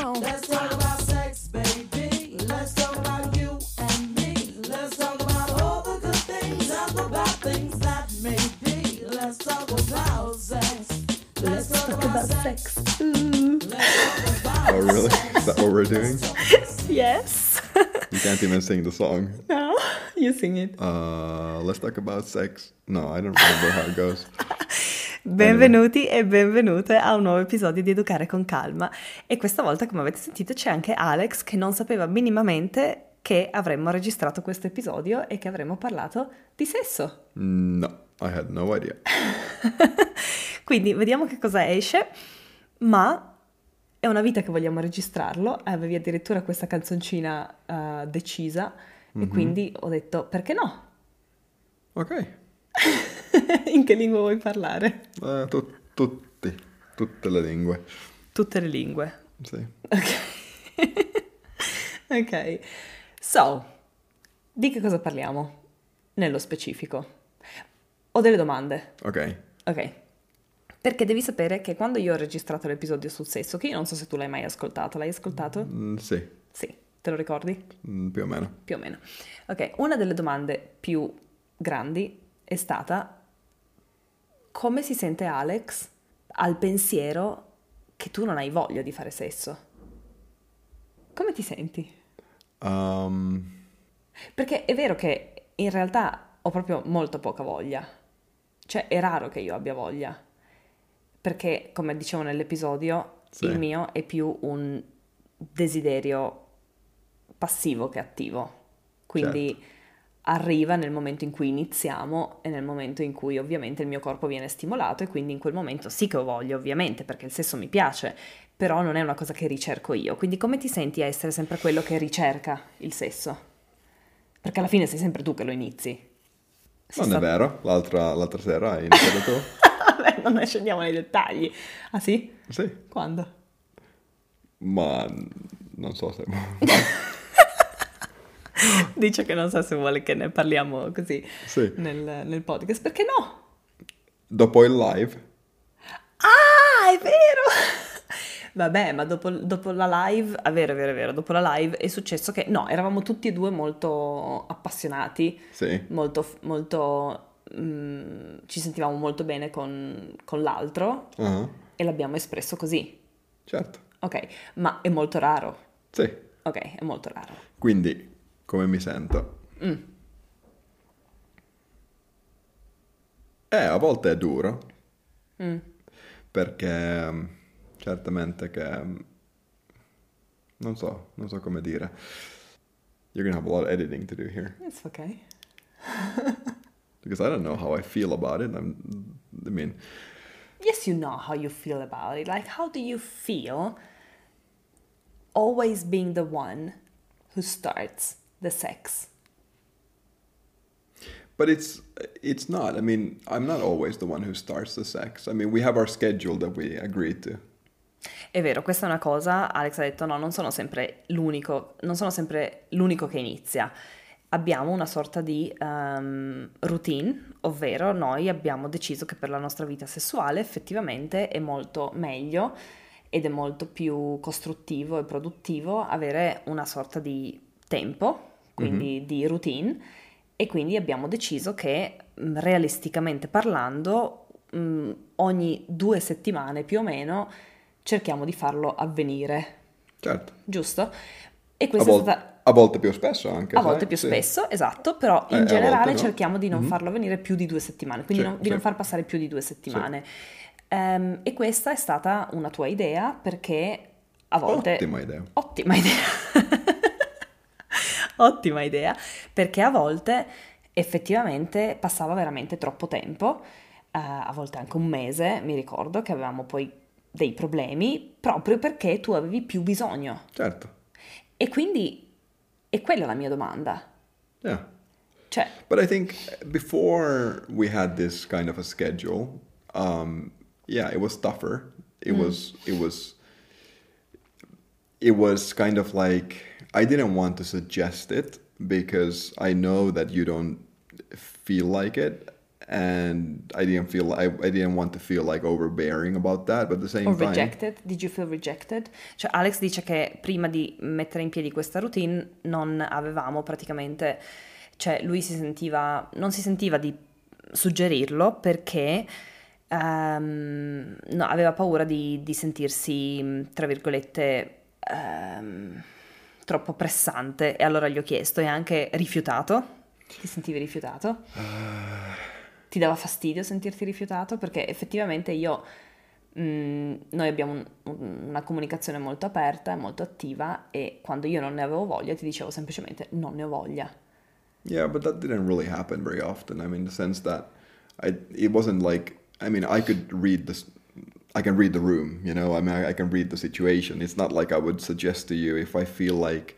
Come on. Let's talk about sex, baby. Let's talk about you and me. Let's talk about all the good things. Talk about things that may be. Let's talk about sex. Let's talk about sex. Let's talk about. Oh, really? Is that what we're doing? Yes. You can't even sing the song. No, you sing it. Let's talk about sex. No, I don't remember how it goes. Benvenuti e benvenute a un nuovo episodio di Educare con calma, e questa volta, come avete sentito, c'è anche Alex, che non sapeva minimamente che avremmo registrato questo episodio e che avremmo parlato di sesso. No, I had no idea. Quindi vediamo che cosa esce, ma è una vita che vogliamo registrarlo, avevi addirittura questa canzoncina decisa, mm-hmm. E quindi ho detto perché no? Ok. In che lingua vuoi parlare? Tutte le lingue. Tutte le lingue? Sì. Ok. Ok. So, di che cosa parliamo nello specifico? Ho delle domande. Ok. Ok. Perché devi sapere che quando io ho registrato l'episodio sul sesso, che io non so se tu l'hai mai ascoltato, l'hai ascoltato? Sì. Sì, te lo ricordi? Più o meno. Più o meno. Ok, una delle domande più grandi è stata: come si sente Alex al pensiero che tu non hai voglia di fare sesso? Come ti senti? Perché è vero che in realtà ho proprio molto poca voglia. Cioè è raro che io abbia voglia. Perché, come dicevo nell'episodio, sì, il mio è più un desiderio passivo che attivo. Quindi... Certo. Arriva nel momento in cui iniziamo e nel momento in cui ovviamente il mio corpo viene stimolato, e quindi in quel momento sì che ho voglia, ovviamente, perché il sesso mi piace, però non è una cosa che ricerco io. Quindi come ti senti a essere sempre quello che ricerca il sesso? Perché alla fine sei sempre tu che lo inizi. Non è vero, l'altra sera hai iniziato tu. Vabbè, non ne scendiamo nei dettagli. Ah sì? Sì. Quando? Ma non so se... Dice che non so se vuole che ne parliamo così, sì, nel podcast. Perché no? Dopo il live. Ah, è vero! Vabbè, ma dopo la live... È vero, è vero, è vero. Dopo la live è successo che... No, eravamo tutti e due molto appassionati. Sì. Molto, ci sentivamo molto bene con l'altro. Uh-huh. E l'abbiamo espresso così. Certo. Ok, ma è molto raro. Sì. Ok, è molto raro. Quindi... Come mi sento? Mm. A volte è duro, perché certamente che, non so come dire. You're gonna have a lot of editing to do here. It's okay. Because I don't know how I feel about it. I mean... Yes, you know how you feel about it. Like, how do you feel always being the one who starts the sex? But it's not. I mean, I'm not always the one who starts the sex. I mean, we have our schedule that we agreed to. È vero, questa è una cosa. Alex ha detto: no, non sono sempre l'unico che inizia. Abbiamo una sorta di routine, ovvero noi abbiamo deciso che per la nostra vita sessuale effettivamente è molto meglio ed è molto più costruttivo e produttivo avere una sorta di tempo, quindi di routine, e quindi abbiamo deciso che realisticamente parlando ogni 2 settimane più o meno cerchiamo di farlo avvenire. Certo. Giusto? E questa è stata... A volte più spesso anche. A volte più spesso, esatto, però in generale cerchiamo di non farlo avvenire più di 2 settimane, quindi non far passare più di 2 settimane. Sì. E questa è stata una tua idea, perché a volte... Ottima idea. Ottima idea, perché a volte effettivamente passava veramente troppo tempo, a volte anche un mese, mi ricordo che avevamo poi dei problemi proprio perché tu avevi più bisogno. Certo. E quindi è quella la mia domanda. Yeah. Cioè. But I think before we had this kind of a schedule, yeah, it was tougher. It was kind of like... I didn't want to suggest it because I know that you don't feel like it, and I didn't want to feel like overbearing about that, but at the same time... Or rejected? Did you feel rejected? Cioè Alex dice che prima di mettere in piedi questa routine non avevamo praticamente... Cioè lui non si sentiva di suggerirlo perché... no, aveva paura di sentirsi, tra virgolette, troppo pressante, e allora gli ho chiesto, e anche rifiutato. Ti sentivi rifiutato? Ti dava fastidio sentirti rifiutato? Perché effettivamente noi abbiamo una comunicazione molto aperta, molto attiva, e quando io non ne avevo voglia ti dicevo semplicemente non ne ho voglia. Yeah, but that didn't really happen very often. I mean, in the sense that it wasn't like... I mean, I can read the room, you know, I mean, I can read the situation. It's not like I would suggest to you if I feel like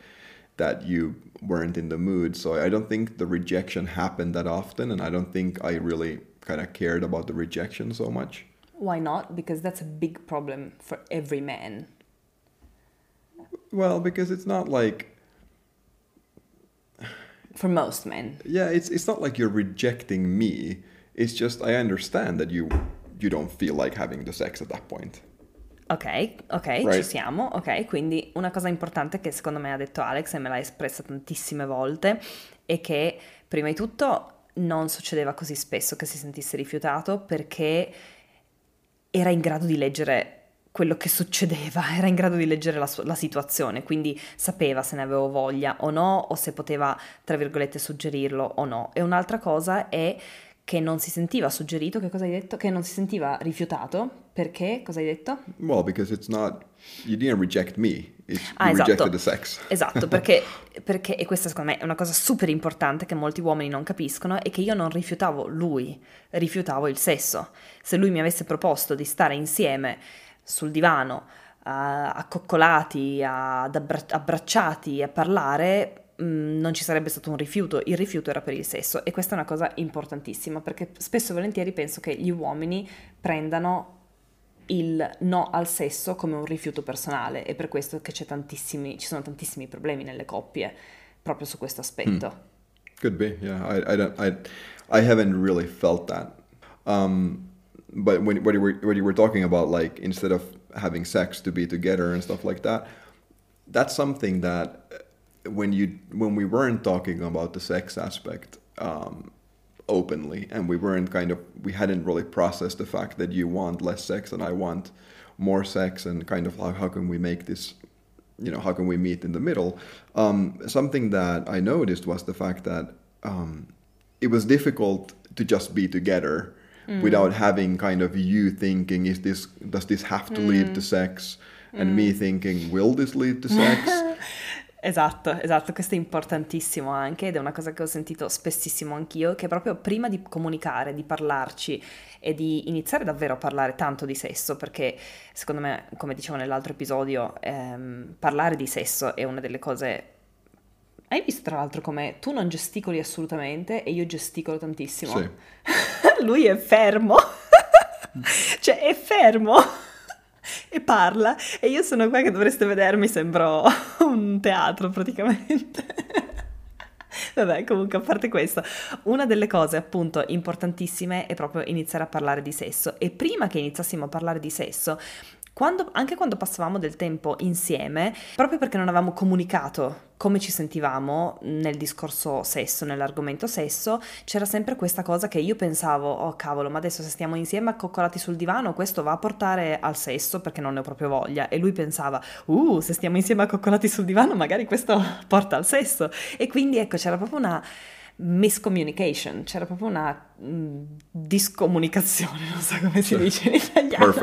that you weren't in the mood. So I don't think the rejection happened that often, and I don't think I really kind of cared about the rejection so much. Why not? Because that's a big problem for every man. Well, because it's not like... For most men. Yeah, it's not like you're rejecting me. It's just I understand that you don't feel like having the sex at that point. Ok, right? Ci siamo. Ok, quindi una cosa importante che secondo me ha detto Alex e me l'ha espressa tantissime volte è che prima di tutto non succedeva così spesso che si sentisse rifiutato perché era in grado di leggere quello che succedeva, era in grado di leggere la situazione, quindi sapeva se ne avevo voglia o no, o se poteva, tra virgolette, suggerirlo o no. E un'altra cosa è che non si sentiva suggerito, che cosa hai detto? Che non si sentiva rifiutato, perché? Cosa hai detto? Well, because it's not... You didn't reject me, you esatto. Rejected the sex. Esatto, perché, e questa secondo me è una cosa super importante che molti uomini non capiscono, è che io non rifiutavo lui, rifiutavo il sesso. Se lui mi avesse proposto di stare insieme sul divano, accoccolati, abbracciati, a parlare... non ci sarebbe stato un rifiuto, il rifiuto era per il sesso, e questa è una cosa importantissima perché spesso e volentieri penso che gli uomini prendano il no al sesso come un rifiuto personale, e per questo che ci sono tantissimi problemi nelle coppie proprio su questo aspetto. Could be, yeah. I haven't really felt that. But when you were talking about like instead of having sex to be together and stuff like that, that's something that when we weren't talking about the sex aspect openly, and we hadn't really processed the fact that you want less sex and I want more sex, and kind of how can we make this, you know, how can we meet in the middle? Something that I noticed was the fact that it was difficult to just be together without having kind of you thinking, does this have to lead to sex? And me thinking, will this lead to sex? Esatto, questo è importantissimo anche, ed è una cosa che ho sentito spessissimo anch'io, che proprio prima di comunicare, di parlarci e di iniziare davvero a parlare tanto di sesso, perché secondo me, come dicevo nell'altro episodio, parlare di sesso è una delle cose... Hai visto tra l'altro come tu non gesticoli assolutamente e io gesticolo tantissimo? Sì. Lui è fermo, cioè è fermo! E parla, e io sono qua che dovreste vedermi, sembro un teatro praticamente. Vabbè, comunque, a parte questo, una delle cose appunto importantissime è proprio iniziare a parlare di sesso, e prima che iniziassimo a parlare di sesso, anche quando passavamo del tempo insieme, proprio perché non avevamo comunicato come ci sentivamo nel discorso sesso, nell'argomento sesso, c'era sempre questa cosa che io pensavo, oh cavolo, ma adesso se stiamo insieme accoccolati sul divano, questo va a portare al sesso perché non ne ho proprio voglia, e lui pensava, se stiamo insieme accoccolati sul divano magari questo porta al sesso, e quindi ecco, c'era proprio una miscommunication, c'era proprio una discomunicazione, non so come si dice in italiano.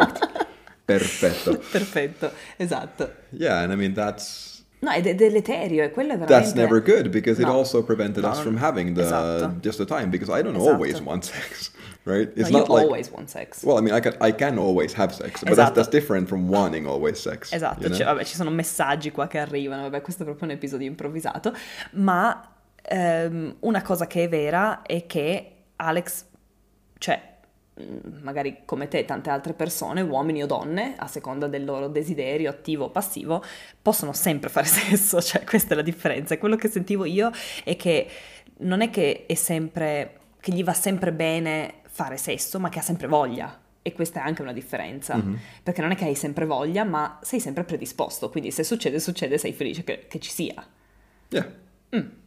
Perfetto. Perfetto, esatto. Yeah, and I mean that's... No, è deleterio, e quello è veramente... That's never good, because it also prevented us from having the esatto. Just the time, because I don't always want sex, right? It's no, not you like... always want sex. Well, I mean, I can always have sex, but esatto. that's different from wanting always sex. Esatto, you know? Vabbè, ci sono messaggi qua che arrivano, vabbè, questo è proprio un episodio improvvisato, ma una cosa che è vera è che Alex, cioè... magari come te e tante altre persone, uomini o donne, a seconda del loro desiderio attivo o passivo, possono sempre fare sesso, cioè questa è la differenza. E quello che sentivo io è che non è che è sempre che gli va sempre bene fare sesso, ma che ha sempre voglia. E questa è anche una differenza, perché non è che hai sempre voglia, ma sei sempre predisposto, quindi se succede, sei felice che ci sia.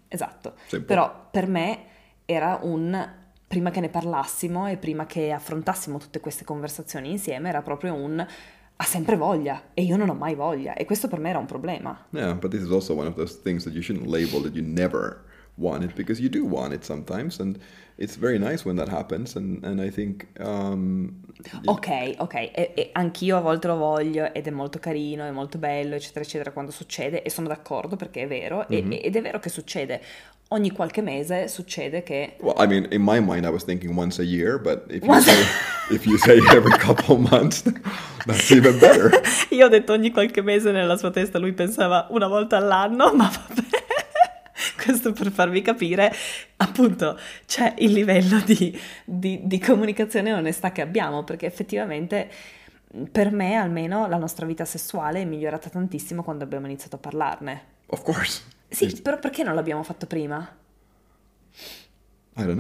Esatto. Sempre. Però per me era prima che ne parlassimo e prima che affrontassimo tutte queste conversazioni insieme, era proprio ha sempre voglia e io non ho mai voglia, e questo per me era un problema. Yeah, but this is also one of those things that you shouldn't label that you never want it, because you do want it sometimes, and it's very nice when that happens, and I think ok, e anch'io a volte lo voglio ed è molto carino, è molto bello, eccetera eccetera, quando succede, e sono d'accordo perché è vero, ed è vero che succede ogni qualche mese, succede che I mean, in my mind I was thinking once a year, but if you say every couple months, that's even better. Io ho detto ogni qualche mese, nella sua testa lui pensava una volta all'anno, ma vabbè. Questo per farvi capire, appunto, c'è il livello di comunicazione e onestà che abbiamo, perché effettivamente per me almeno la nostra vita sessuale è migliorata tantissimo quando abbiamo iniziato a parlarne. Of course. Sì, però perché non l'abbiamo fatto prima? I don't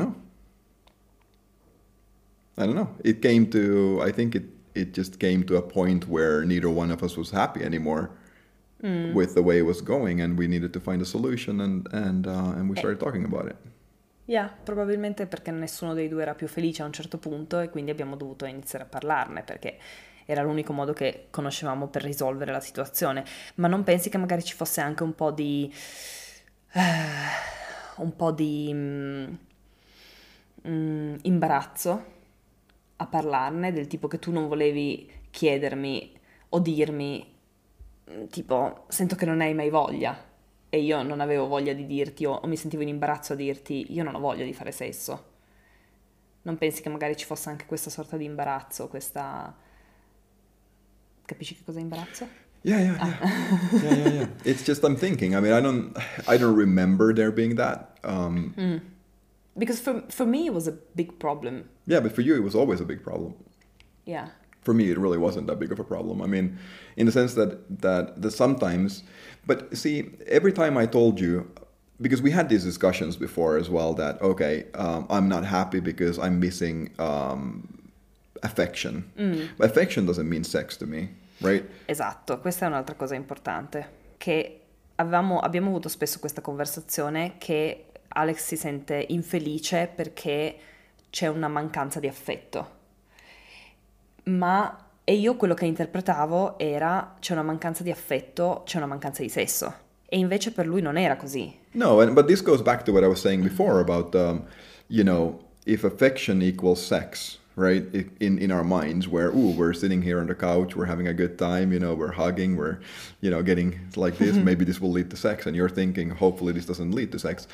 know. I think it just came to a point where neither one of us was happy anymore. With the way it was going, and we needed to find a solution, and we started talking about it. Yeah, probabilmente perché nessuno dei due era più felice a un certo punto, e quindi abbiamo dovuto iniziare a parlarne, perché era l'unico modo che conoscevamo per risolvere la situazione. Ma non pensi che magari ci fosse anche un po' di imbarazzo a parlarne, del tipo che tu non volevi chiedermi o dirmi, tipo, sento che non hai mai voglia, e io non avevo voglia di dirti, o mi sentivo in imbarazzo a dirti io non ho voglia di fare sesso. Non pensi che magari ci fosse anche questa sorta di imbarazzo, questa... Capisci che cosa è imbarazzo? Yeah. It's just I'm thinking. I mean, I don't remember there being that. Because for me it was a big problem. Yeah, but for you it was always a big problem. Yeah. For me, it really wasn't that big of a problem. I mean, in the sense that sometimes... But see, every time I told you... Because we had these discussions before as well that, okay, I'm not happy because I'm missing affection. But affection doesn't mean sex to me, right? Esatto, questa è un'altra cosa importante. Che abbiamo avuto spesso questa conversazione, che Alex si sente infelice perché c'è una mancanza di affetto. E io quello che interpretavo era c'è una mancanza di affetto, c'è una mancanza di sesso, e invece per lui non era così. No, but this goes back to what I was saying before about, you know, if affection equals sex, right? In our minds, where we're sitting here on the couch, we're having a good time, you know, we're hugging, we're, you know, getting like this. Maybe this will lead to sex, and you're thinking, hopefully this doesn't lead to sex.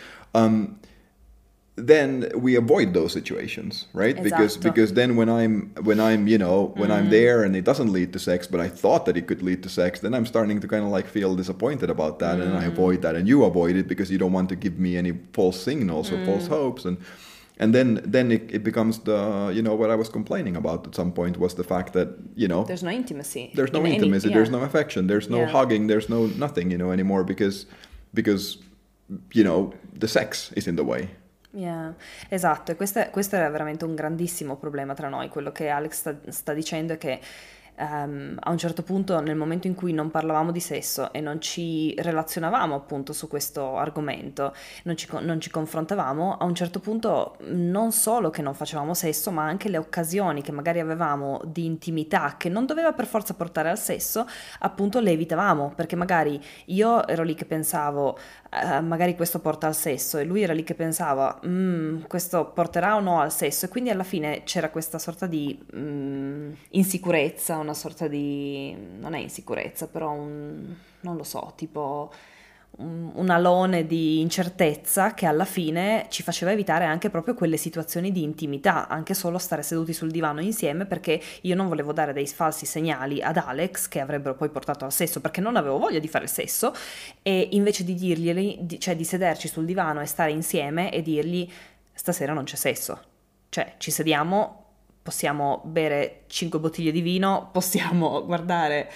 Then we avoid those situations, right? Esatto. Because then when I'm I'm there and it doesn't lead to sex, but I thought that it could lead to sex, then I'm starting to kind of like feel disappointed about that, and I avoid that, and you avoid it because you don't want to give me any false signals or false hopes, and then it becomes the, you know, what I was complaining about at some point was the fact that, you know, there's no intimacy, there's no affection, there's no hugging, there's no nothing, you know, anymore because you know the sex is in the way. Yeah, esatto, e questo era veramente un grandissimo problema tra noi. Quello che Alex sta dicendo è che a un certo punto, nel momento in cui non parlavamo di sesso e non ci relazionavamo appunto su questo argomento, non ci confrontavamo, a un certo punto non solo che non facevamo sesso, ma anche le occasioni che magari avevamo di intimità, che non doveva per forza portare al sesso, appunto le evitavamo, perché magari io ero lì che pensavo magari questo porta al sesso, e lui era lì che pensava questo porterà o no al sesso, e quindi alla fine c'era questa sorta di insicurezza, una sorta di, non è insicurezza, però non lo so, tipo un alone di incertezza che alla fine ci faceva evitare anche proprio quelle situazioni di intimità, anche solo stare seduti sul divano insieme, perché io non volevo dare dei falsi segnali ad Alex che avrebbero poi portato al sesso, perché non avevo voglia di fare sesso, e invece di dirglieli, cioè di sederci sul divano e stare insieme e dirgli stasera non c'è sesso, cioè ci sediamo, possiamo bere 5 bottiglie di vino, possiamo guardare,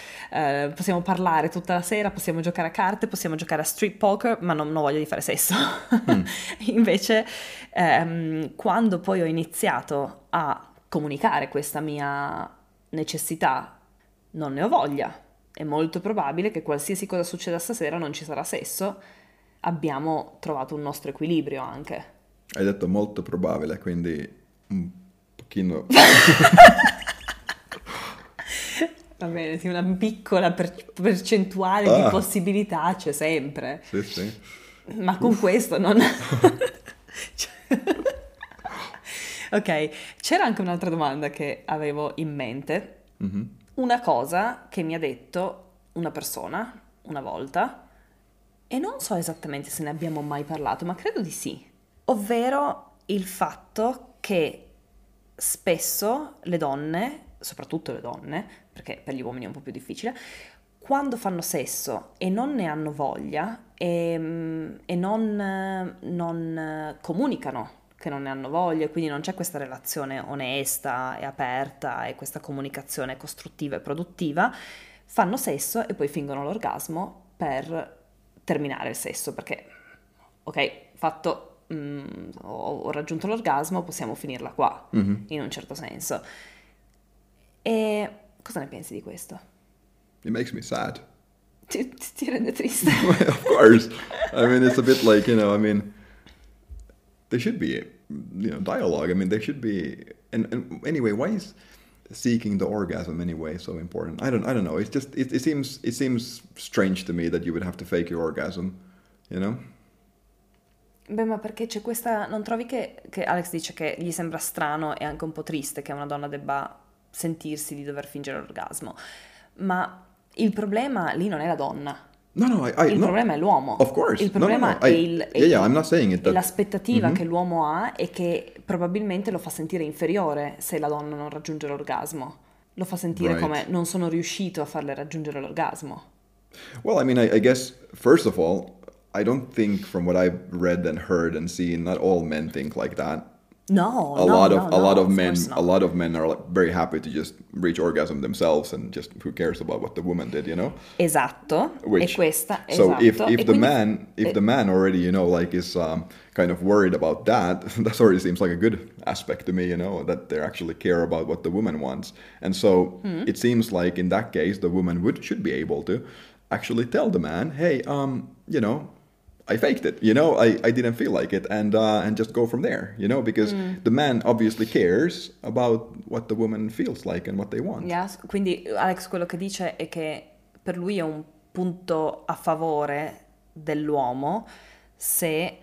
possiamo parlare tutta la sera, possiamo giocare a carte, possiamo giocare a street poker, ma non ho voglia di fare sesso. Invece quando poi ho iniziato a comunicare questa mia necessità, non ne ho voglia, è molto probabile che qualsiasi cosa succeda stasera non ci sarà sesso, abbiamo trovato un nostro equilibrio anche. Hai detto molto probabile, quindi un pochino... Va bene, sì, una piccola percentuale di possibilità c'è sempre. Sì, sì. Ma con questo non... Ok, c'era anche un'altra domanda che avevo in mente. Mm-hmm. Una cosa che mi ha detto una persona una volta, e non so esattamente se ne abbiamo mai parlato, ma credo di sì. Ovvero il fatto che spesso le donne, soprattutto le donne, perché per gli uomini è un po' più difficile, quando fanno sesso e non ne hanno voglia e non comunicano che non ne hanno voglia, quindi non c'è questa relazione onesta e aperta e questa comunicazione costruttiva e produttiva, fanno sesso e poi fingono l'orgasmo per terminare il sesso, perché ok, fatto, ho raggiunto l'orgasmo, possiamo finirla qua, in un certo senso. E cosa ne pensi di questo? It makes me sad. Ti rende triste? Of course. I mean, it's a bit like, you know, I mean... There should be, you know, dialogue. I mean, there should be. And anyway, why is seeking the orgasm anyway so important? I don't know. It's just it seems strange to me that you would have to fake your orgasm, you know? Beh, ma perché c'è questa? Non trovi che Alex dice che gli sembra strano e anche un po' triste che una donna debba sentirsi di dover fingere l'orgasmo? Ma il problema lì non è la donna. No, problema è l'uomo. Of course. Il problema è l'aspettativa che l'uomo ha e che probabilmente lo fa sentire inferiore se la donna non raggiunge l'orgasmo. Lo fa sentire come non sono riuscito a farle raggiungere l'orgasmo. Well, I mean, I guess, first of all, I don't think from what I've read and heard and seen, not all men think like that. A lot of men are like very happy to just reach orgasm themselves and just who cares about what the woman did, you know? Esatto. So if the man already, you know, like is kind of worried about that, that already seems like a good aspect to me, you know, that they actually care about what the woman wants. And so it seems like in that case the woman should be able to actually tell the man, hey, you know, I faked it, you know, I didn't feel like it, and just go from there, you know, because the man obviously cares about what the woman feels like and what they want. Yes, quindi Alex quello che dice è che per lui è un punto a favore dell'uomo se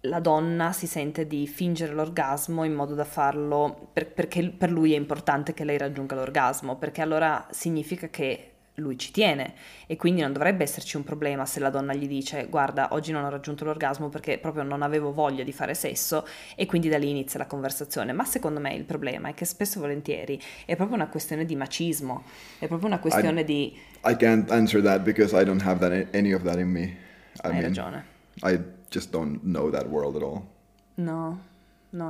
la donna si sente di fingere l'orgasmo in modo da farlo, perché per lui è importante che lei raggiunga l'orgasmo, perché allora significa che lui ci tiene e quindi non dovrebbe esserci un problema se la donna gli dice guarda oggi non ho raggiunto l'orgasmo perché proprio non avevo voglia di fare sesso, e quindi da lì inizia la conversazione. Ma secondo me il problema è che spesso e volentieri è proprio una questione di macismo, è proprio una questione di I can't answer that because I don't have that, any of that in me. Hai ragione. I just don't know that world at all. No,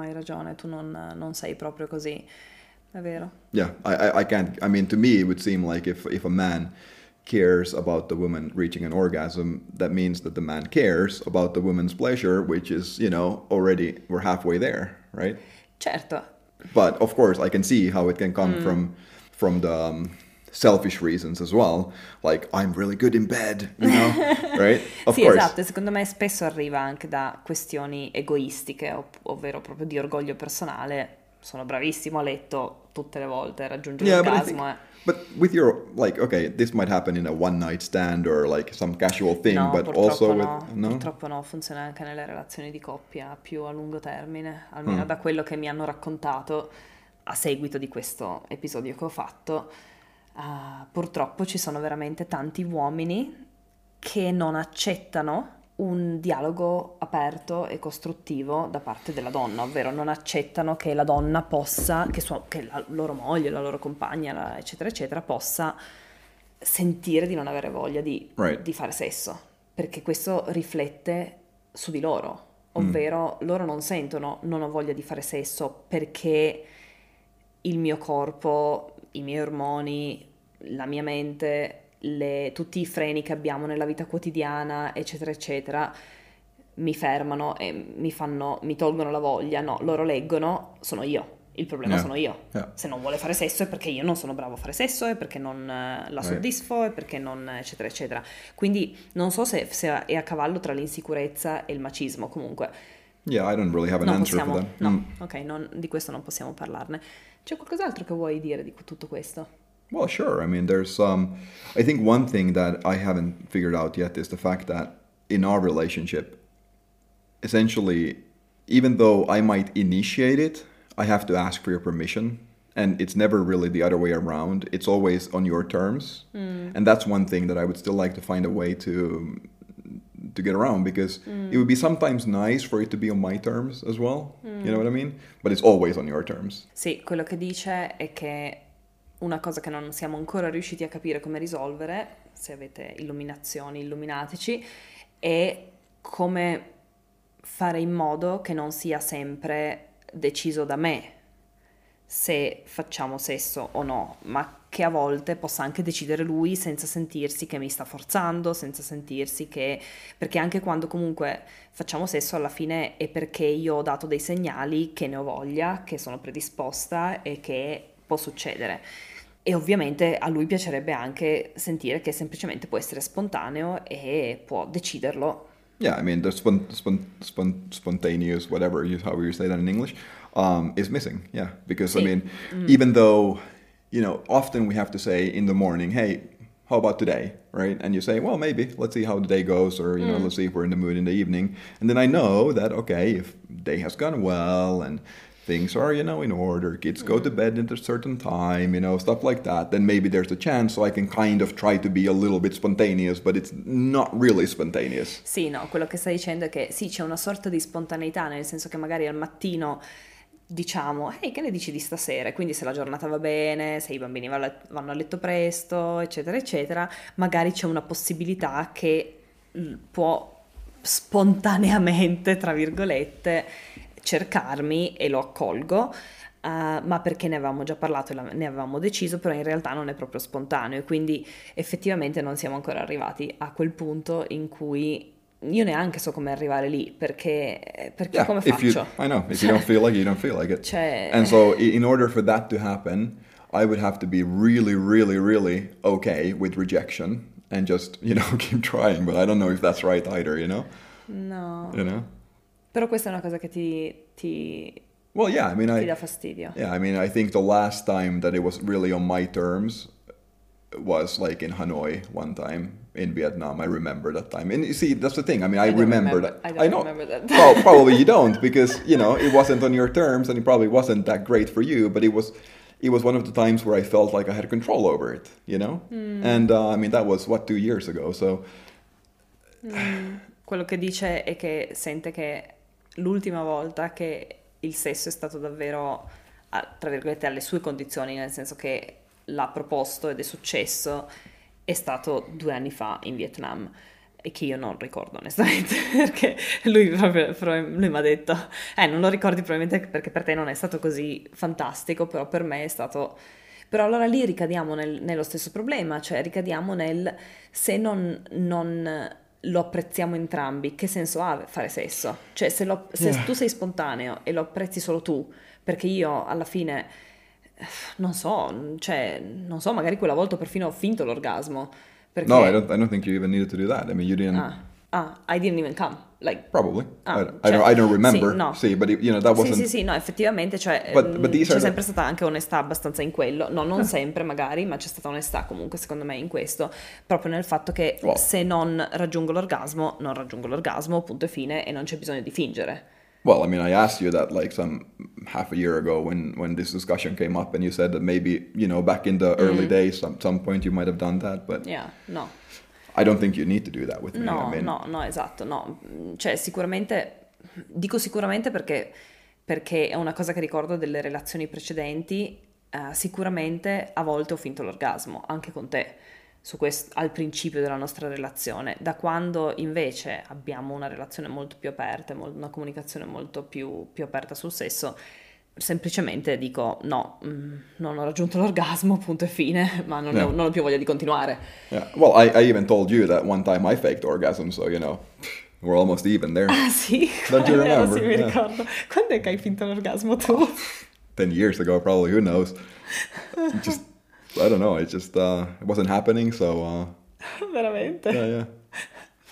hai ragione, tu non sei proprio così. È vero. Yeah, I can't. I mean, to me, it would seem like if a man cares about the woman reaching an orgasm, that means that the man cares about the woman's pleasure, which is, you know, already we're halfway there, right? Certo. But of course, I can see how it can come from the selfish reasons as well, like I'm really good in bed, you know, right? Of sì, course. Esatto. Secondo me spesso arriva anche da questioni egoistiche, ovvero proprio di orgoglio personale. Sono bravissimo a letto tutte le volte, raggiungo l'orgasmo. But with your, like, okay, this might happen in a one-night stand or like some casual thing, no, but also with... No, purtroppo no, funziona anche nelle relazioni di coppia più a lungo termine, almeno da quello che mi hanno raccontato a seguito di questo episodio che ho fatto. Purtroppo ci sono veramente tanti uomini che non accettano un dialogo aperto e costruttivo da parte della donna, ovvero non accettano che la donna possa, che la loro moglie, la loro compagna, eccetera, eccetera, possa sentire di non avere voglia di fare sesso, perché questo riflette su di loro, ovvero loro non sentono non ho voglia di fare sesso perché il mio corpo, i miei ormoni, la mia mente, tutti i freni che abbiamo nella vita quotidiana, eccetera, eccetera, mi fermano e mi tolgono la voglia. No, loro leggono, sono io. Il problema sono io. Se non vuole fare sesso è perché io non sono bravo a fare sesso, è perché non la soddisfo, è perché non eccetera eccetera. Quindi non so se è a cavallo tra l'insicurezza e il macismo, comunque. Yeah, I don't really have an answer for that. No, ok, di questo non possiamo parlarne. C'è qualcos'altro che vuoi dire di tutto questo? Well, sure. I mean, there's I think one thing that I haven't figured out yet is the fact that in our relationship, essentially, even though I might initiate it, I have to ask for your permission, and it's never really the other way around. It's always on your terms, and that's one thing that I would still like to find a way to get around, because it would be sometimes nice for it to be on my terms as well. You know what I mean? But it's always on your terms. Sì, quello che dice è che una cosa che non siamo ancora riusciti a capire come risolvere, se avete illuminazioni, illuminateci, è come fare in modo che non sia sempre deciso da me se facciamo sesso o no, ma che a volte possa anche decidere lui senza sentirsi che mi sta forzando, senza sentirsi che... perché anche quando comunque facciamo sesso alla fine è perché io ho dato dei segnali che ne ho voglia, che sono predisposta e che può succedere. E ovviamente a lui piacerebbe anche sentire che semplicemente può essere spontaneo e può deciderlo. Yeah, I mean, the spontaneous, whatever, however you say that in English, is missing. Yeah, because, I mean, even though, you know, often we have to say in the morning, hey, how about today, right? And you say, well, maybe, let's see how the day goes, or, you know, let's see if we're in the mood in the evening. And then I know that, okay, if day has gone well and things are, you know, in order, kids go to bed at a certain time, you know, stuff like that, then maybe there's a chance, so I can kind of try to be a little bit spontaneous, but it's not really spontaneous. Sì, no, quello che stai dicendo è che sì, c'è una sorta di spontaneità, nel senso che magari al mattino diciamo, ehi, che ne dici di stasera? Quindi se la giornata va bene, se i bambini vanno a letto presto, eccetera, eccetera, magari c'è una possibilità che può spontaneamente, tra virgolette, cercarmi e lo accolgo, ma perché ne avevamo già parlato e ne avevamo deciso, però in realtà non è proprio spontaneo, e quindi effettivamente non siamo ancora arrivati a quel punto in cui io neanche so come arrivare lì, perché yeah, come faccio? I know, if you don't feel like it, you don't feel like it. Cioè... And so in order for that to happen, I would have to be really, really, really okay with rejection and just, you know, keep trying, but I don't know if that's right either, you know? No. You know? Però questa è una cosa che ti dà fastidio. Yeah, I mean, I think the last time that it was really on my terms was like in Hanoi one time in Vietnam. I remember that time. And you see, that's the thing. I mean, I remember that. I don't remember that. Well, probably you don't, because, you know, it wasn't on your terms and it probably wasn't that great for you, but it was one of the times where I felt like I had control over it, you know? And, I mean, that was, 2 years ago, so... Quello che dice è che sente che l'ultima volta che il sesso è stato davvero, tra virgolette, alle sue condizioni, nel senso che l'ha proposto ed è successo, è stato 2 anni fa in Vietnam, e che io non ricordo onestamente, perché lui mi ha detto non lo ricordi probabilmente perché per te non è stato così fantastico, però per me è stato... Però allora lì ricadiamo nello stesso problema, cioè ricadiamo nel se non lo apprezziamo entrambi, che senso ha fare sesso? Cioè se tu sei spontaneo e lo apprezzi solo tu, perché io alla fine non so, magari quella volta perfino ho finto l'orgasmo, perché... No, I don't think you even needed to do that. I mean, you didn't... I didn't even come. Like, probably. I don't remember. Sì, no. Sì, but you know, that wasn't... Sì, no, effettivamente, cioè but c'è sempre stata anche onestà abbastanza in quello. No, non sempre magari, ma c'è stata onestà comunque secondo me in questo, proprio nel fatto che se non raggiungo l'orgasmo, non raggiungo l'orgasmo, punto e fine, e non c'è bisogno di fingere. Well, I mean, I asked you that like some half a year ago when this discussion came up, and you said that maybe, you know, back in the early days, at some point you might have done that, but... Yeah, no. I don't think you need to do that with me. No, I mean... no, esatto, no. Cioè sicuramente perché è una cosa che ricordo delle relazioni precedenti, sicuramente a volte ho finto l'orgasmo, anche con te, su questo, al principio della nostra relazione. Da quando invece abbiamo una relazione molto più aperta, una comunicazione molto più aperta sul sesso, semplicemente dico no, non ho raggiunto l'orgasmo, punto e fine, ma non ho più voglia di continuare. Yeah. Well, I even told you that one time I faked orgasm, so you know, we're almost even there. Ah sì? Don't you remember? Sì, mi ricordo. Quando è che hai finto l'orgasmo tu? 10 years ago, probably, who knows? Just, I don't know, it just, it wasn't happening, so... Veramente? Yeah, yeah.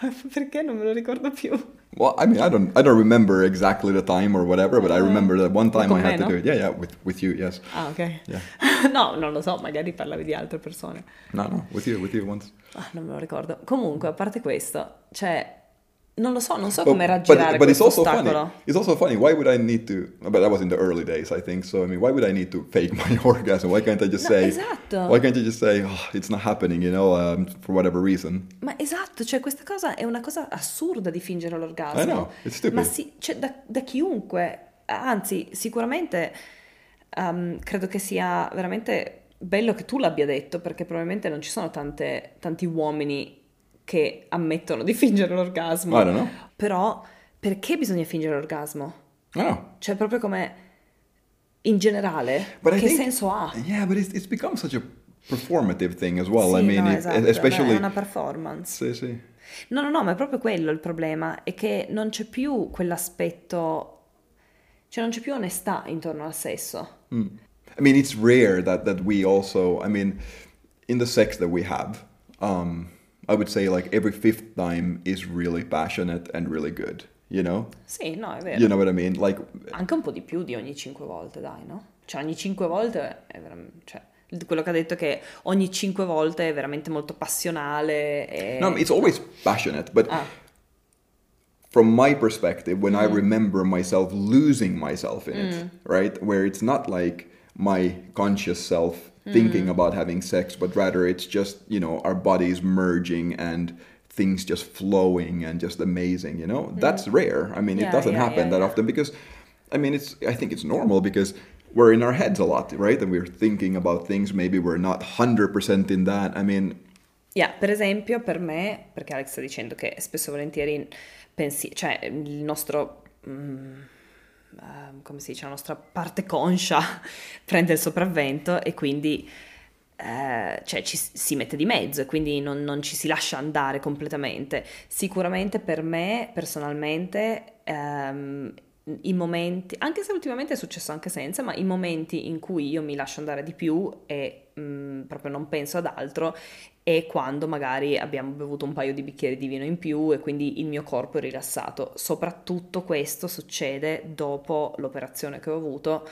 Ma perché non me lo ricordo più? Well, I mean, I don't remember exactly the time or whatever, but I remember that one time I had to do it. Yeah, yeah, with you, yes. Ah, okay. Yeah. No, non lo so, magari parlavi di altre persone. No, with you once. Ah, non me lo ricordo. Comunque, a parte questo, cioè... Non so come raggirare questo ostacolo. It's also funny, why would I need to... But that was in the early days, I think. So, I mean, why would I need to fake my orgasm? Why can't I just say... Esatto. Why can't you just say, oh, it's not happening, you know, for whatever reason? Ma esatto, cioè questa cosa è una cosa assurda di fingere l'orgasmo. I know, it's stupid. Ma sì, cioè, da chiunque, anzi, sicuramente credo che sia veramente bello che tu l'abbia detto, perché probabilmente non ci sono tanti uomini che ammettono di fingere l'orgasmo. I don't know. Però perché bisogna fingere l'orgasmo? No. Cioè proprio come in generale, but che senso ha? Yeah, but it's become such a performative thing as well. Sì, I mean, no, esatto, especially... è una performance. Sì, sì. No, ma è proprio quello il problema, è che non c'è più quell'aspetto, cioè non c'è più onestà intorno al sesso. Mm. I mean, it's rare that we also, I mean, in the sex that we have, I would say like every fifth time is really passionate and really good, you know? Sì, no, è vero. You know what I mean? Like... Anche un po' di più di ogni 5 volte, dai, no? Cioè ogni 5 volte è veramente... Cioè, quello che ha detto che ogni 5 volte è veramente molto passionale e... No, it's always passionate, but... Ah. From my perspective, when I remember myself losing myself in it, right? Where it's not like my conscious self... thinking about having sex, but rather it's just, you know, our bodies merging and things just flowing and just amazing, you know? That's rare. I mean, it doesn't happen that often because, I mean, I think it's normal because we're in our heads a lot, right? And we're thinking about things, maybe we're not 100% in that, I mean... Yeah, per esempio, per me, perché Alex sta dicendo che spesso e volentieri cioè il nostro... come si dice, la nostra parte conscia prende il sopravvento e quindi cioè ci si mette di mezzo e quindi non ci si lascia andare completamente. Sicuramente per me personalmente i momenti, anche se ultimamente è successo anche senza, ma i momenti in cui io mi lascio andare di più e proprio non penso ad altro è quando magari abbiamo bevuto un paio di bicchieri di vino in più e quindi il mio corpo è rilassato. Soprattutto questo succede dopo l'operazione che ho avuto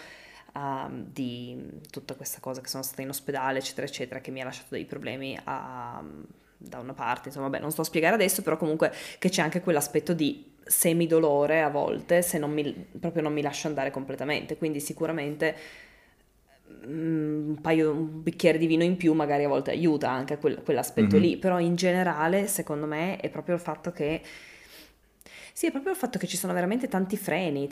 di tutta questa cosa che sono stata in ospedale eccetera eccetera, che mi ha lasciato dei problemi da una parte, insomma, vabbè, non sto a spiegare adesso, però comunque che c'è anche quell'aspetto di semidolore a volte se non mi lascio andare completamente, quindi sicuramente un bicchiere di vino in più magari a volte aiuta anche a quell'aspetto lì, però in generale secondo me è proprio il fatto che ci sono veramente tanti freni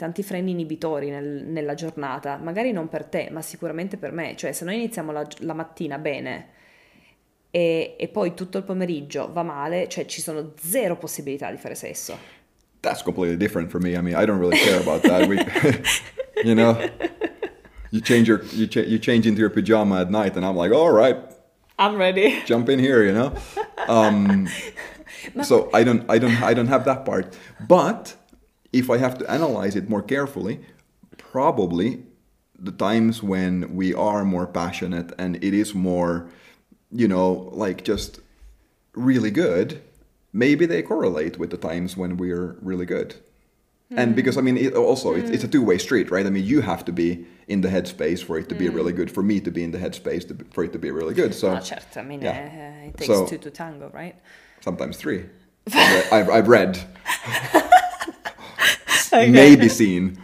inibitori nella giornata, magari non per te ma sicuramente per me, cioè se noi iniziamo la mattina bene e poi tutto il pomeriggio va male, cioè ci sono zero possibilità di fare sesso. That's completely different for me, I mean I don't really care about that. You know, You change into your pajama at night, and I'm like, all right, I'm ready. Jump in here, you know. So I don't have that part. But if I have to analyze it more carefully, probably the times when we are more passionate and it is more, you know, like just really good, maybe they correlate with the times when we're really good. And because, I mean, it's a two-way street, right? I mean, you have to be in the headspace for it to be really good, for me to be in the headspace for it to be really good. So, no, certo. I mean, it takes two to tango, right? Sometimes three. I've read. Okay. Maybe seen.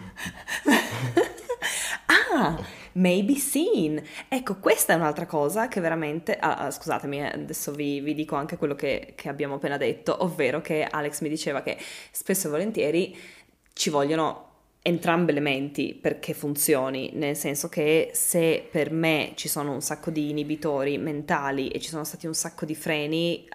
Maybe seen. Ecco, questa è un'altra cosa che veramente... scusatemi, adesso vi dico anche quello che abbiamo appena detto, ovvero che Alex mi diceva che spesso e volentieri... ci vogliono entrambe le menti perché funzioni, nel senso che se per me ci sono un sacco di inibitori mentali e ci sono stati un sacco di freni,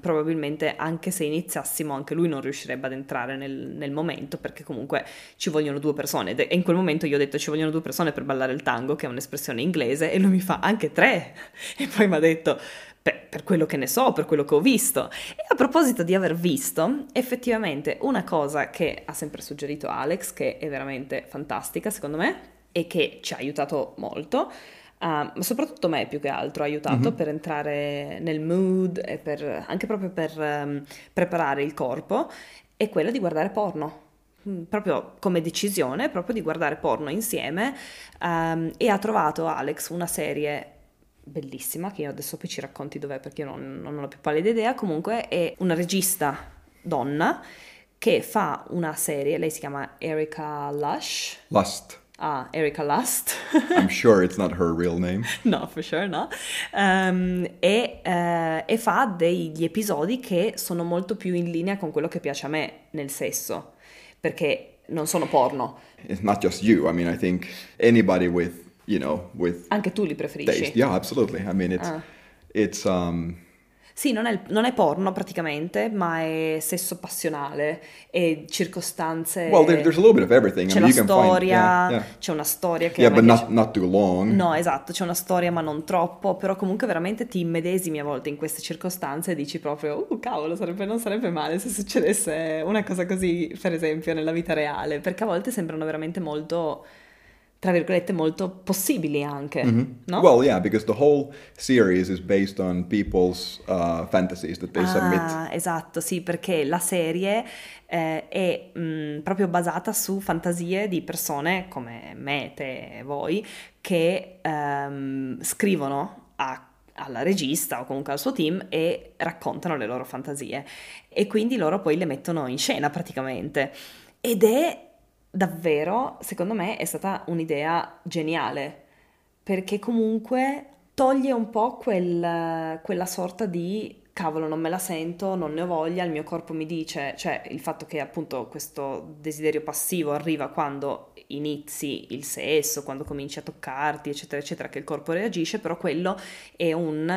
probabilmente anche se iniziassimo anche lui non riuscirebbe ad entrare nel momento, perché comunque ci vogliono due persone, e in quel momento io ho detto ci vogliono due persone per ballare il tango, che è un'espressione inglese, e lui mi fa anche tre, e poi mi ha detto per quello che ne so, per quello che ho visto. E a proposito di aver visto, effettivamente una cosa che ha sempre suggerito Alex, che è veramente fantastica secondo me e che ci ha aiutato molto, ma soprattutto me più che altro ha aiutato per entrare nel mood e anche proprio per preparare il corpo, è quella di guardare porno. Proprio come decisione, proprio di guardare porno insieme, e ha trovato Alex una serie bellissima, che io adesso poi ci racconti dov'è perché io non ho la più pallida idea. Comunque è una regista donna che fa una serie, lei si chiama Erika Lust. Ah, Erika Lust. I'm sure it's not her real name. No, for sure no. E fa degli episodi che sono molto più in linea con quello che piace a me nel sesso, perché non sono porno. It's not just you, I mean, I think anybody with, you know, with... Anche tu li preferisci. Taste. Yeah, absolutely. I mean, it's Sì, non è porno praticamente, ma è sesso passionale e circostanze. Well, there's a little bit of everything. C'è c'è una storia che... Yeah, but not too long. No, esatto, c'è una storia ma non troppo, però comunque veramente ti immedesimi a volte in queste circostanze e dici proprio, cavolo, non sarebbe male se succedesse una cosa così, per esempio, nella vita reale, perché a volte sembrano veramente molto... tra virgolette, molto possibili anche, no? Well, yeah, because the whole series is based on people's fantasies that they submit. Ah, esatto, sì, perché la serie è proprio basata su fantasie di persone come me, te e voi, che scrivono alla regista o comunque al suo team e raccontano le loro fantasie. E quindi loro poi le mettono in scena praticamente. Ed è... davvero, secondo me, è stata un'idea geniale, perché comunque toglie un po' quella sorta di cavolo, non me la sento, non ne ho voglia, il mio corpo mi dice, cioè il fatto che appunto questo desiderio passivo arriva quando inizi il sesso, quando cominci a toccarti, eccetera, eccetera, che il corpo reagisce, però quello è un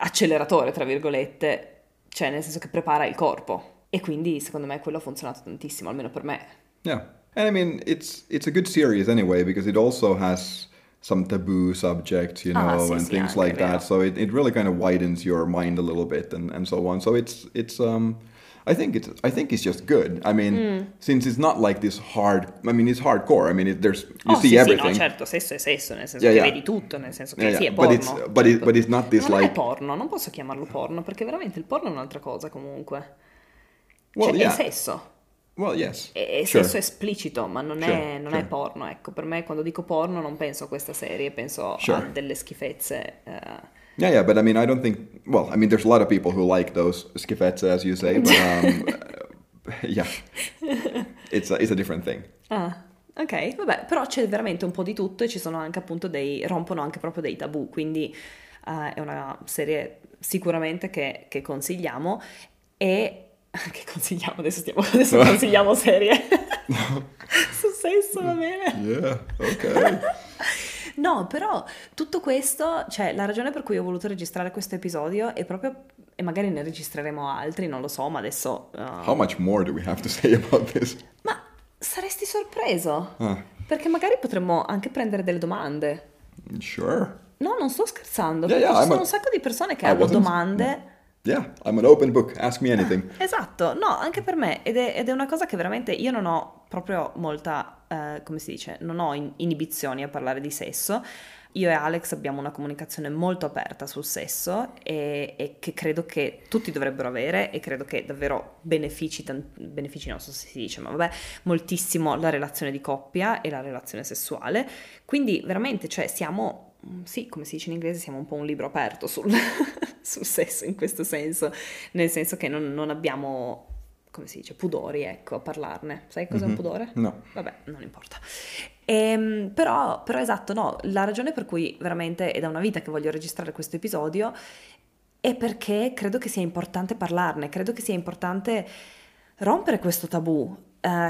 acceleratore, tra virgolette, cioè nel senso che prepara il corpo. E quindi secondo me quello ha funzionato tantissimo, almeno per me. Yeah, and I mean it's a good series anyway because it also has some taboo subjects, you know, sì, and things like that. So it really kind of widens your mind a little bit and so on. So it's I think it's just good. I mean, since it's not like this hard. I mean, it's hardcore. I mean, there's you see everything. Sì, no, certo, sesso è sesso, nel senso che vedi tutto, nel senso che sì, è porno. But it's not this, non like... è porno. Non posso chiamarlo porno perché veramente il porno è un'altra cosa comunque. Well, cioè, è sesso. Well, yes. È sesso esplicito, ma non è porno, ecco. Per me quando dico porno non penso a questa serie, penso a delle schifezze. Yeah, but I mean I don't think, well, I mean there's a lot of people who like those schifezze as you say, but yeah. It's a different thing. Ah, ok. Vabbè, però c'è veramente un po' di tutto e ci sono anche appunto rompono anche proprio dei tabù, quindi è una serie sicuramente che consigliamo e che consigliamo adesso consigliamo serie su sesso, va bene? Yeah, ok. No, però tutto questo, cioè la ragione per cui ho voluto registrare questo episodio è proprio, e magari ne registreremo altri, non lo so, ma adesso How much more do we have to say about this? Ma saresti sorpreso? Perché magari potremmo anche prendere delle domande. Sure. No, non sto scherzando, perché ci sono un sacco di persone che hanno domande. No. Yeah, I'm an open book, ask me anything. Esatto, no, anche per me, ed è una cosa che veramente io non ho proprio molta, come si dice, non ho inibizioni a parlare di sesso. Io e Alex abbiamo una comunicazione molto aperta sul sesso e che credo che tutti dovrebbero avere e credo che davvero benefici non so se si dice, ma vabbè, moltissimo la relazione di coppia e la relazione sessuale. Quindi veramente, cioè, siamo... Sì, come si dice in inglese, siamo un po' un libro aperto sul sesso in questo senso, nel senso che non abbiamo, come si dice, pudori, ecco, a parlarne. Sai cos'è un pudore? No. Vabbè, non importa. Però esatto, no, la ragione per cui veramente è da una vita che voglio registrare questo episodio è perché credo che sia importante parlarne, credo che sia importante rompere questo tabù.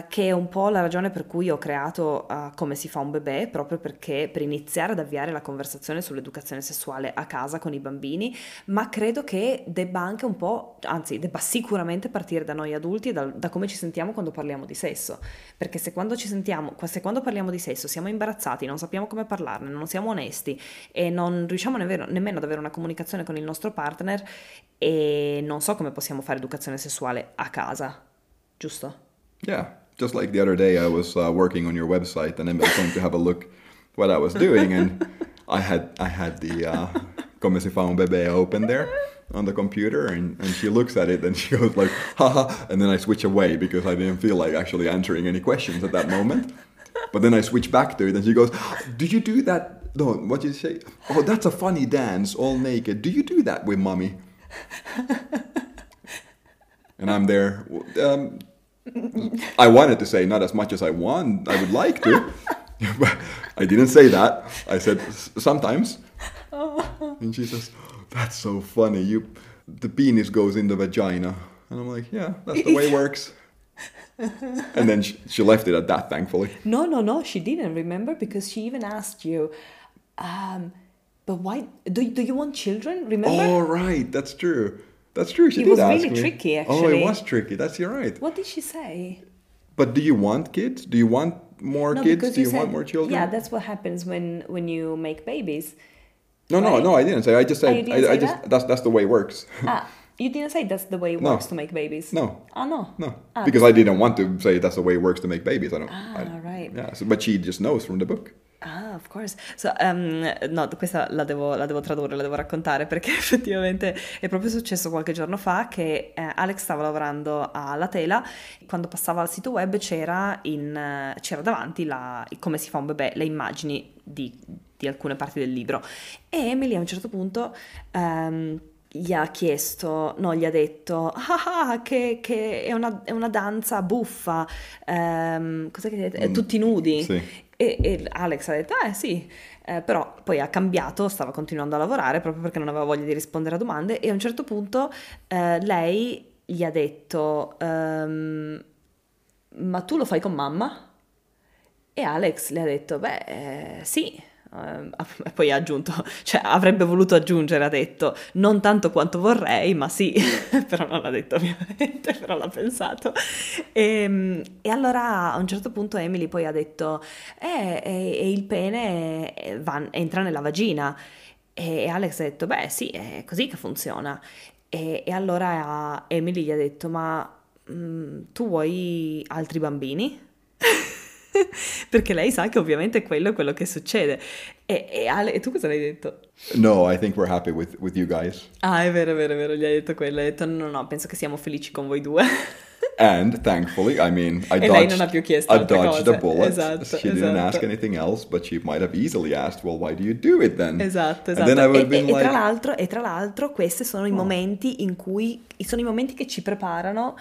che è un po' la ragione per cui ho creato Come si fa un bebè, proprio perché per iniziare ad avviare la conversazione sull'educazione sessuale a casa con i bambini, ma credo che debba anche un po', anzi debba sicuramente partire da noi adulti e da come ci sentiamo quando parliamo di sesso, perché se quando parliamo di sesso siamo imbarazzati, non sappiamo come parlarne, non siamo onesti e non riusciamo nemmeno ad avere una comunicazione con il nostro partner, e non so come possiamo fare educazione sessuale a casa, giusto? Yeah, just like the other day I was working on your website and I was going to have a look what I was doing, and I had the Come si fa un bebè open there on the computer, and she looks at it and she goes like, haha, and then I switch away because I didn't feel like actually answering any questions at that moment. But then I switch back to it and she goes, did you do that? No, what did you say? Oh, that's a funny dance, all naked. Do you do that with mommy? And I'm there... I wanted to say not as much as I want. I would like to, but I didn't say that. I said sometimes. And she says, "That's so funny. The penis goes in the vagina." And I'm like, "Yeah, that's the way it works." And then she left it at that, thankfully. No, she didn't remember, because she even asked you, "But why do you want children?" Remember? Oh, right, that's true. That's true, she did ask me. It was really tricky, actually. Oh, it was tricky, that's you're right. What did she say? But do you want kids? Do you want more kids? Do you want more children? Yeah, that's what happens when you make babies. No, I didn't say. I just said, I just that's the way it works. Ah, you didn't say that's the way it works to make babies? No. Oh, no? No, because I didn't want to say that's the way it works to make babies. I don't. Ah, right. Yeah, so, but she just knows from the book. Ah, of course. So, no, questa la devo tradurre, la devo raccontare, perché effettivamente è proprio successo qualche giorno fa che Alex stava lavorando a Latela. Quando passava al sito web c'era davanti Come si fa un bebè, le immagini di alcune parti del libro. E Emily a un certo punto gli ha detto che è una danza buffa, cosa che dite? Tutti nudi. Sì. E Alex ha detto sì, però poi ha cambiato, stava continuando a lavorare proprio perché non aveva voglia di rispondere a domande, e a un certo punto lei gli ha detto ma tu lo fai con mamma? E Alex le ha detto sì, poi ha aggiunto, cioè avrebbe voluto aggiungere, ha detto non tanto quanto vorrei ma sì, però non l'ha detto ovviamente, però l'ha pensato, e allora a un certo punto Emily poi ha detto il pene entra nella vagina, e Alex ha detto sì, è così che funziona, e allora Emily gli ha detto ma tu vuoi altri bambini? Perché lei sa che ovviamente quello che succede. E Ale, e tu cosa l'hai detto? No, I think we're happy with you guys. Ah, è vero, gli hai detto quello. Hai detto no, penso che siamo felici con voi due. And thankfully, I mean, lei non ha più chiesto altre cose. I dodged a bullet. Esatto, she didn't ask anything else, but she might have easily asked, well, why do you do it then? Esatto. And then I would have been like... tra l'altro, questi sono i momenti in cui... sono i momenti che ci preparano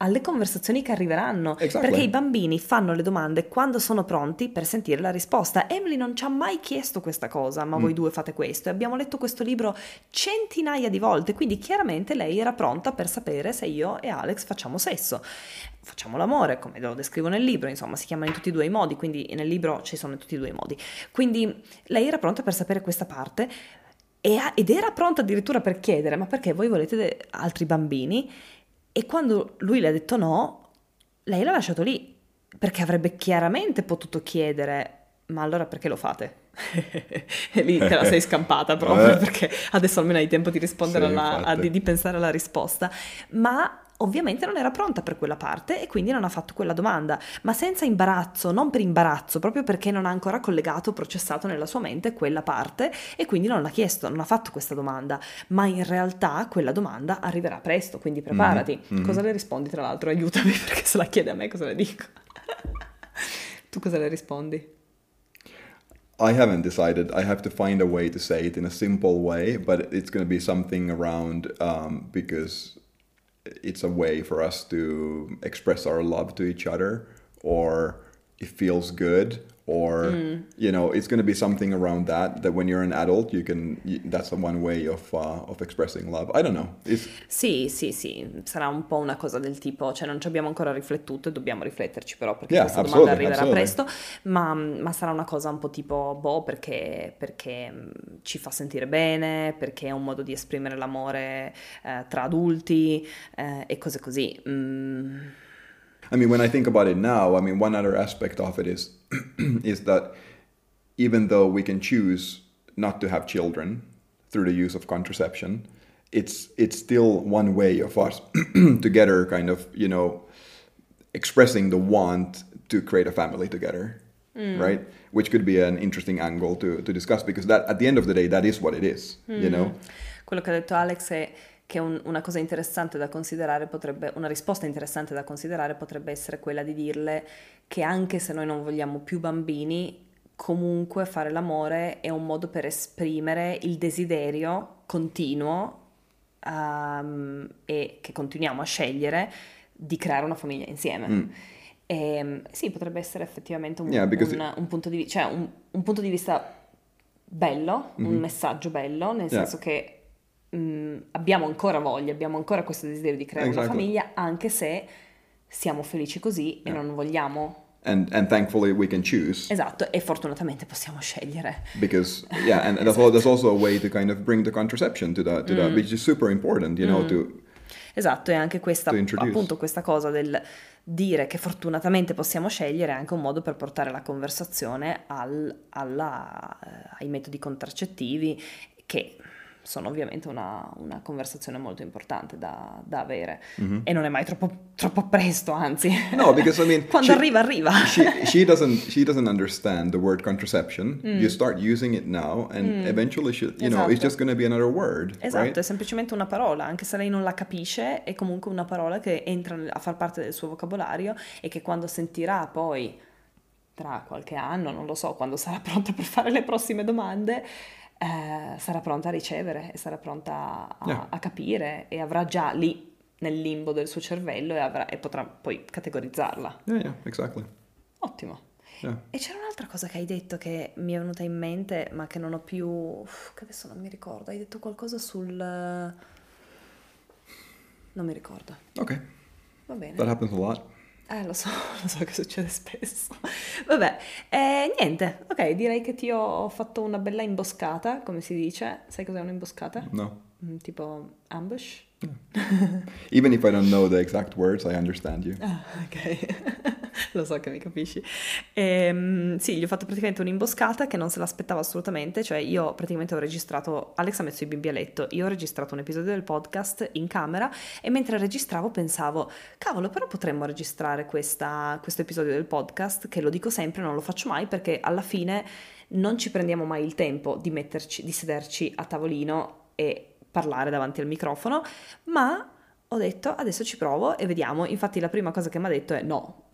alle conversazioni che arriveranno, exactly. Perché i bambini fanno le domande quando sono pronti per sentire la risposta. Emily non ci ha mai chiesto questa cosa, ma voi due fate questo, e abbiamo letto questo libro centinaia di volte, quindi chiaramente lei era pronta per sapere se io e Alex facciamo sesso, facciamo l'amore, come lo descrivo nel libro, insomma si chiama in tutti e due i modi, quindi nel libro ci sono in tutti e due i modi, quindi lei era pronta per sapere questa parte, ed era pronta addirittura per chiedere ma perché voi volete altri bambini? E quando lui le ha detto no, lei l'ha lasciato lì, perché avrebbe chiaramente potuto chiedere, ma allora perché lo fate? E lì te la sei scampata proprio, perché adesso almeno hai tempo di rispondere, sì, di pensare alla risposta, ma ovviamente non era pronta per quella parte e quindi non ha fatto quella domanda, ma senza imbarazzo, non per imbarazzo, proprio perché non ha ancora collegato, processato nella sua mente quella parte, e quindi non l'ha chiesto, non ha fatto questa domanda, ma in realtà quella domanda arriverà presto, quindi preparati. Cosa le rispondi, tra l'altro? Aiutami, perché se la chiede a me cosa le dico? Tu cosa le rispondi? I haven't decided. I have to find a way to say it in a simple way, but it's going to be something around because it's a way for us to express our love to each other, or it feels good, or you know, it's going to be something around that when you're an adult you can, that's the one way of expressing love. I don't know. It's... Sì, sarà un po' una cosa del tipo, cioè non ci abbiamo ancora riflettuto e dobbiamo rifletterci però, perché questa domanda arriverà presto, ma sarà una cosa un po' tipo perché ci fa sentire bene, perché è un modo di esprimere l'amore tra adulti e cose così. I mean, when I think about it now, I mean, one other aspect of it is that even though we can choose not to have children through the use of contraception, it's still one way of us together kind of, you know, expressing the want to create a family together, right? Which could be an interesting angle to discuss, because that, at the end of the day, that is what it is, you know? Quello che ha detto Alex è... che una cosa interessante da considerare potrebbe, una risposta interessante da considerare potrebbe essere quella di dirle che anche se noi non vogliamo più bambini, comunque fare l'amore è un modo per esprimere il desiderio continuo e che continuiamo a scegliere di creare una famiglia insieme. E, sì, potrebbe essere effettivamente un punto di vista, cioè un punto di vista bello, un messaggio bello, nel senso che abbiamo ancora voglia, abbiamo ancora questo desiderio di creare una famiglia, anche se siamo felici così e non vogliamo. And thankfully we can choose. Esatto, e fortunatamente possiamo scegliere. Because and that's also a way to kind of bring the contraception to that, which is super important, you know, to. Esatto, e anche questa, appunto, questa cosa del dire che fortunatamente possiamo scegliere è anche un modo per portare la conversazione ai metodi contraccettivi, che sono ovviamente una conversazione molto importante da avere, e non è mai troppo presto, anzi. No, because I mean quando arriva. she doesn't understand the word contraception. You start using it now and eventually she, you know, it's just going to be another word. Esatto, right? È semplicemente una parola, anche se lei non la capisce, è comunque una parola che entra a far parte del suo vocabolario e che quando sentirà poi tra qualche anno, non lo so, quando sarà pronta per fare le prossime domande, sarà pronta a ricevere e sarà pronta a capire, e avrà già lì nel limbo del suo cervello e potrà poi categorizzarla. Exactly. Ottimo. E c'era un'altra cosa che hai detto che mi è venuta in mente ma che non ho più, che adesso non mi ricordo. Hai detto qualcosa sul... non mi ricordo. Ok, va bene. That happens a lot. Lo so che succede spesso. Vabbè, niente, ok, direi che ti ho fatto una bella imboscata, come si dice. Sai cos'è un'imboscata? No. Tipo ambush? Yeah. Even if I don't know the exact words, I understand you. Ah, ok. Lo so che mi capisci. Sì, gli ho fatto praticamente un'imboscata che non se l'aspettava assolutamente, cioè io praticamente ho registrato, Alex ha messo i bimbi a letto, io ho registrato un episodio del podcast in camera e mentre registravo pensavo, cavolo, però potremmo registrare questo episodio del podcast, che lo dico sempre, non lo faccio mai perché alla fine non ci prendiamo mai il tempo di sederci a tavolino e parlare davanti al microfono, ma ho detto adesso ci provo e vediamo. Infatti la prima cosa che mi ha detto è no.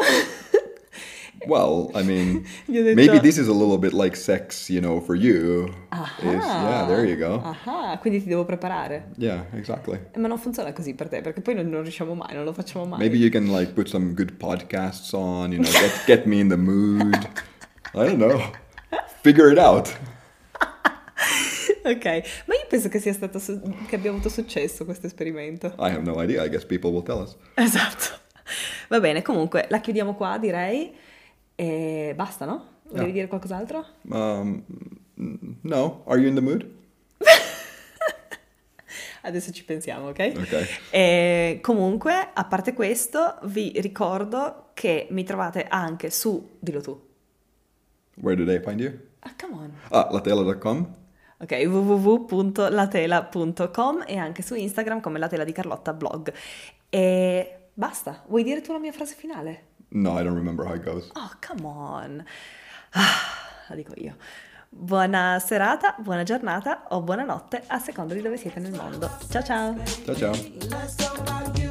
Well, I mean, maybe this is a little bit like sex, you know, for you. Yeah, there you go. Quindi ti devo preparare. Yeah, exactly. Ma non funziona così per te, perché poi non riusciamo mai, non lo facciamo mai. Maybe you can like put some good podcasts on, you know, get me in the mood. I don't know. Figure it out. Ok, ma io penso che sia stato che abbia avuto successo questo esperimento. I have no idea, I guess people will tell us. Esatto. Va bene, comunque la chiudiamo qua, direi. E basta, no? Volevi dire qualcos'altro? No, are you in the mood? Adesso ci pensiamo, ok? Ok. E comunque, a parte questo, vi ricordo che mi trovate anche su, dillo tu. Where do they find you? Come on. Latela.com. Ok, www.latela.com, e anche su Instagram come Latela di Carlotta Blog. E basta, vuoi dire tu la mia frase finale? No, I don't remember how it goes. Oh, come on. La dico io. Buona serata, buona giornata o buonanotte, a seconda di dove siete nel mondo. Ciao ciao. Ciao ciao.